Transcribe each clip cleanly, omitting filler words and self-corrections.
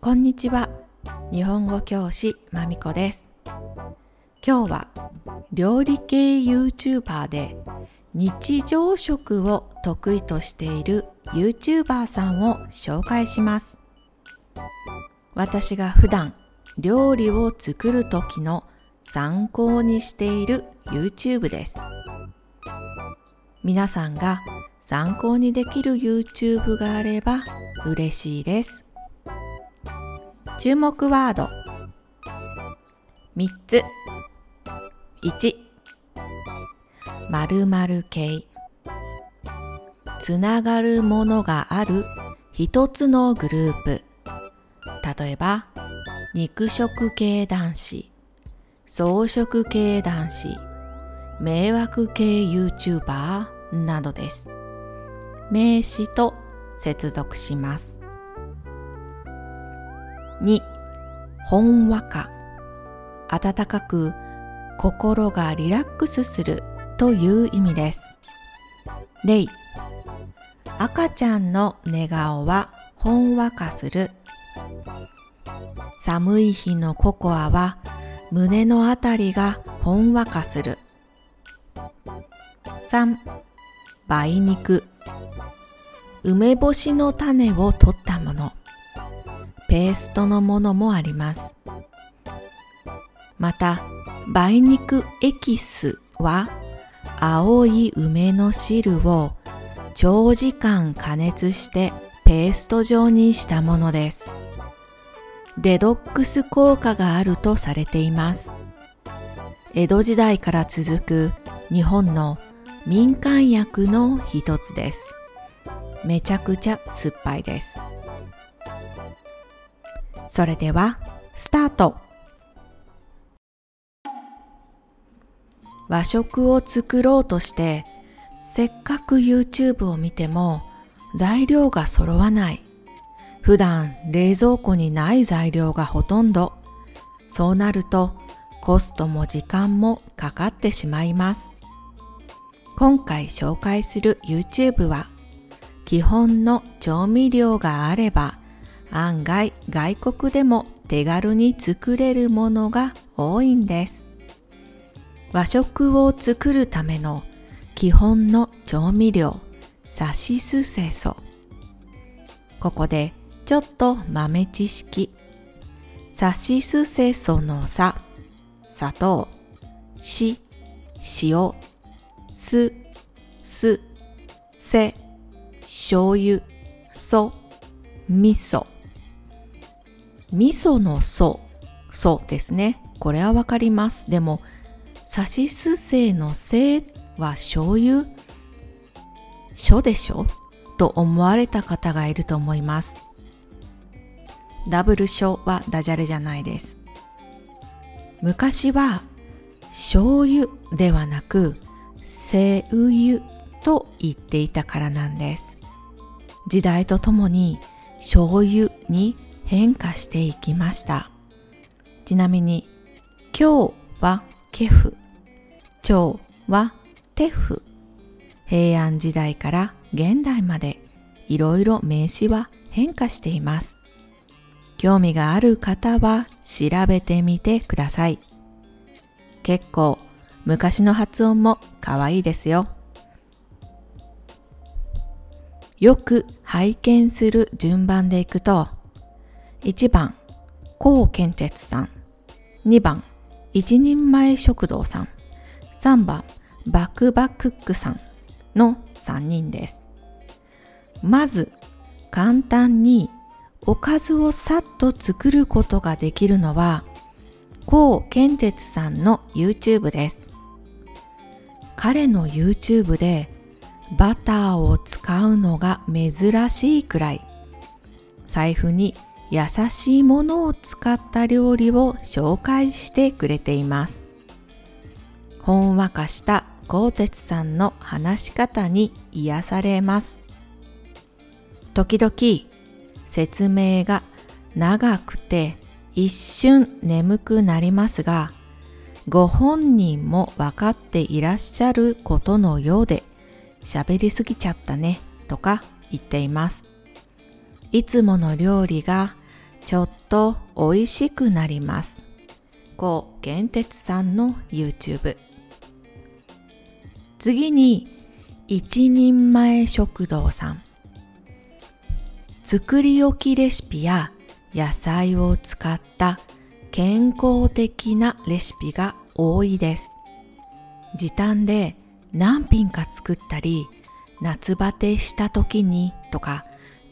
こんにちは、日本語教師まみこです。今日は料理系 YouTuber で日常食を得意としている YouTuber さんを紹介します。私が普段料理を作る時の参考にしている YouTube です。皆さんが参考にできる YouTube があれば嬉しいです。注目ワード3つ。1、〇〇系、つながるものがある一つのグループ。例えば肉食系男子、草食系男子、迷惑系 YouTuber などです。名詞と接続します。2、ほんわか、温かく心がリラックスするという意味です。例、赤ちゃんの寝顔はほんわかする。寒い日のココアは胸のあたりがほんわかする。3、梅肉、梅干しの種を取ったもの、ペーストのものもあります。また、梅肉エキスは青い梅の汁を長時間加熱してペースト状にしたものです。デトックス効果があるとされています。江戸時代から続く日本の民間薬の一つです。めちゃくちゃ酸っぱいです。それではスタート。和食を作ろうとしてせっかく YouTube を見ても材料が揃わない。普段冷蔵庫にない材料がほとんど。そうなるとコストも時間もかかってしまいます。今回紹介する YouTube は基本の調味料があれば案外外国でも手軽に作れるものが多いんです。和食を作るための基本の調味料、さしすせそ。ここでちょっと豆知識。さしすせそのさ、砂糖、し、塩、す、す、せ、醤油、そ、味噌。味噌のそ、そですね。これはわかります。でもさしすせのせは醤油、しょでしょと思われた方がいると思います。ダブルしょはダジャレじゃないです。昔は醤油ではなくせうゆと言っていたからなんです。時代とともに醤油に変化していきました。ちなみに今日はケフ、朝はテフ。平安時代から現代までいろいろ名詞は変化しています。興味がある方は調べてみてください。結構昔の発音もかわいいですよ。よく拝見する順番でいくと、1番、高健哲さん。2番、一人前食堂さん。3番、バクバクックさんの3人です。まず、簡単におかずをさっと作ることができるのは、高健哲さんの YouTube です。彼の YouTube でバターを使うのが珍しいくらい、財布に優しいものを使った料理を紹介してくれています。ほんわかした高哲さんの話し方に癒されます。時々説明が長くて一瞬眠くなりますが、ご本人も分かっていらっしゃることのようで、喋りすぎちゃったねとか言っています。いつもの料理がちょっとおいしくなります。コウ・ケンテツさんの YouTube。 次に一人前食堂さん。作り置きレシピや野菜を使った健康的なレシピが多いです。時短で何品か作ったり、夏バテした時にとか、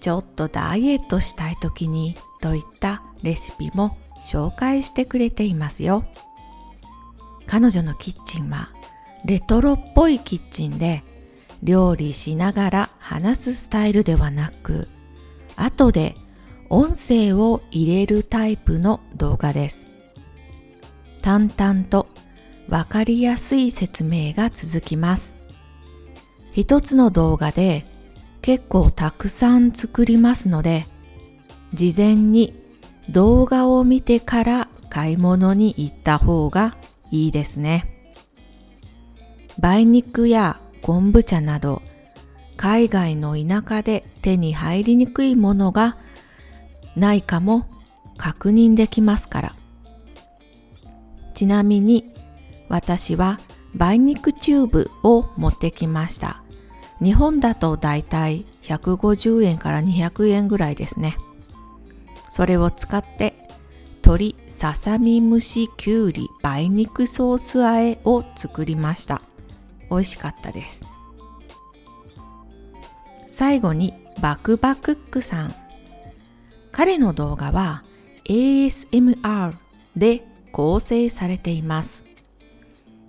ちょっとダイエットしたい時にといったレシピも紹介してくれていますよ。彼女のキッチンはレトロっぽいキッチンで、料理しながら話すスタイルではなく、後で音声を入れるタイプの動画です。淡々とわかりやすい説明が続きます。一つの動画で結構たくさん作りますので、事前に動画を見てから買い物に行った方がいいですね。梅肉や昆布茶など、海外の田舎で手に入りにくいものがないかも確認できますから。ちなみに私は梅肉チューブを持ってきました。日本だとだいたい150円から200円ぐらいですね。それを使って鶏ささみ蒸しきゅうり梅肉ソース和えを作りました。美味しかったです。最後にバクバクックさん。彼の動画は ASMR で構成されています。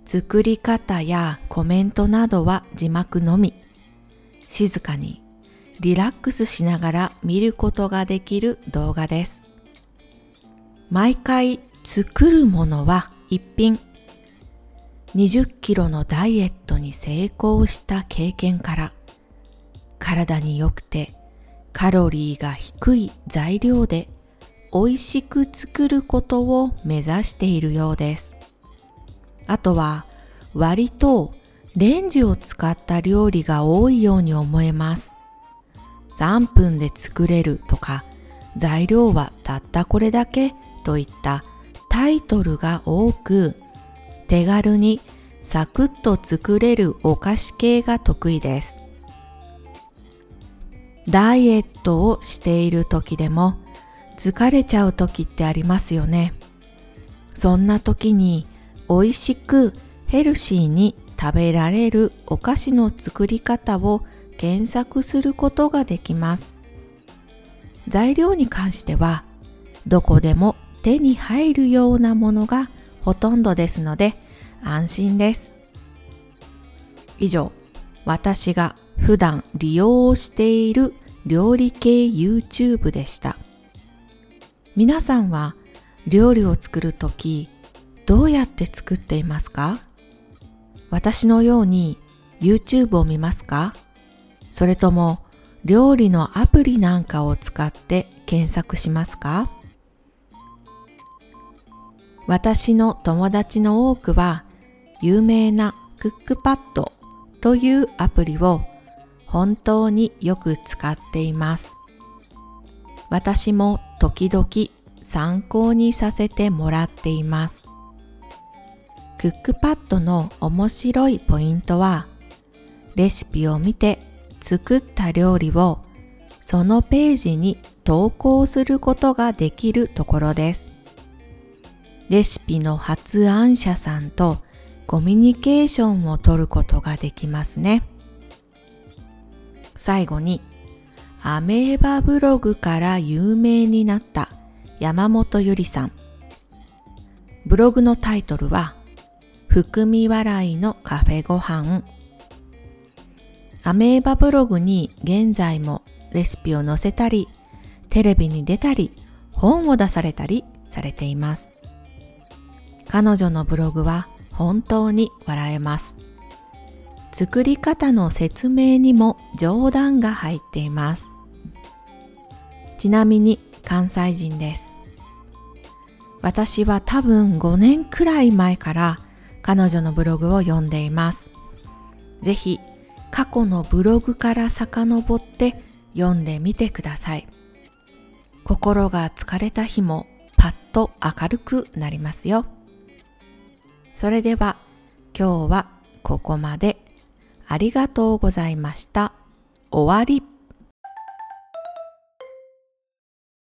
作り方やコメントなどは字幕のみ。静かにリラックスしながら見ることができる動画です。毎回作るものは一品。20キロのダイエットに成功した経験から、体に良くてカロリーが低い材料で美味しく作ることを目指しているようです。あとは割とレンジを使った料理が多いように思えます。3分で作れるとか、材料はたったこれだけといったタイトルが多く、手軽にサクッと作れるお菓子系が得意です。ダイエットをしている時でも疲れちゃう時ってありますよね。そんな時に美味しくヘルシーに食べられるお菓子の作り方を検索することができます。材料に関してはどこでも手に入るようなものがほとんどですので安心です。以上、私が普段利用している料理系 YouTube でした。皆さんは料理を作るときどうやって作っていますか？私のように YouTube を見ますか？それとも料理のアプリなんかを使って検索しますか？私の友達の多くは有名なクックパッドというアプリを本当によく使っています。私も時々参考にさせてもらっています。クックパッドの面白いポイントは、レシピを見て作った料理をそのページに投稿することができるところです。レシピの発案者さんとコミュニケーションを取ることができますね。最後に、アメーバブログから有名になった山本ゆりさん。ブログのタイトルは、含み笑いのカフェご飯。アメーバブログに現在もレシピを載せたり、テレビに出たり、本を出されたりされています。彼女のブログは本当に笑えます。作り方の説明にも冗談が入っています。ちなみに関西人です。私は多分5年くらい前から彼女のブログを読んでいます。ぜひ過去のブログから遡って読んでみてください。心が疲れた日もパッと明るくなりますよ。それでは今日はここまで。ありがとうございました。終わり。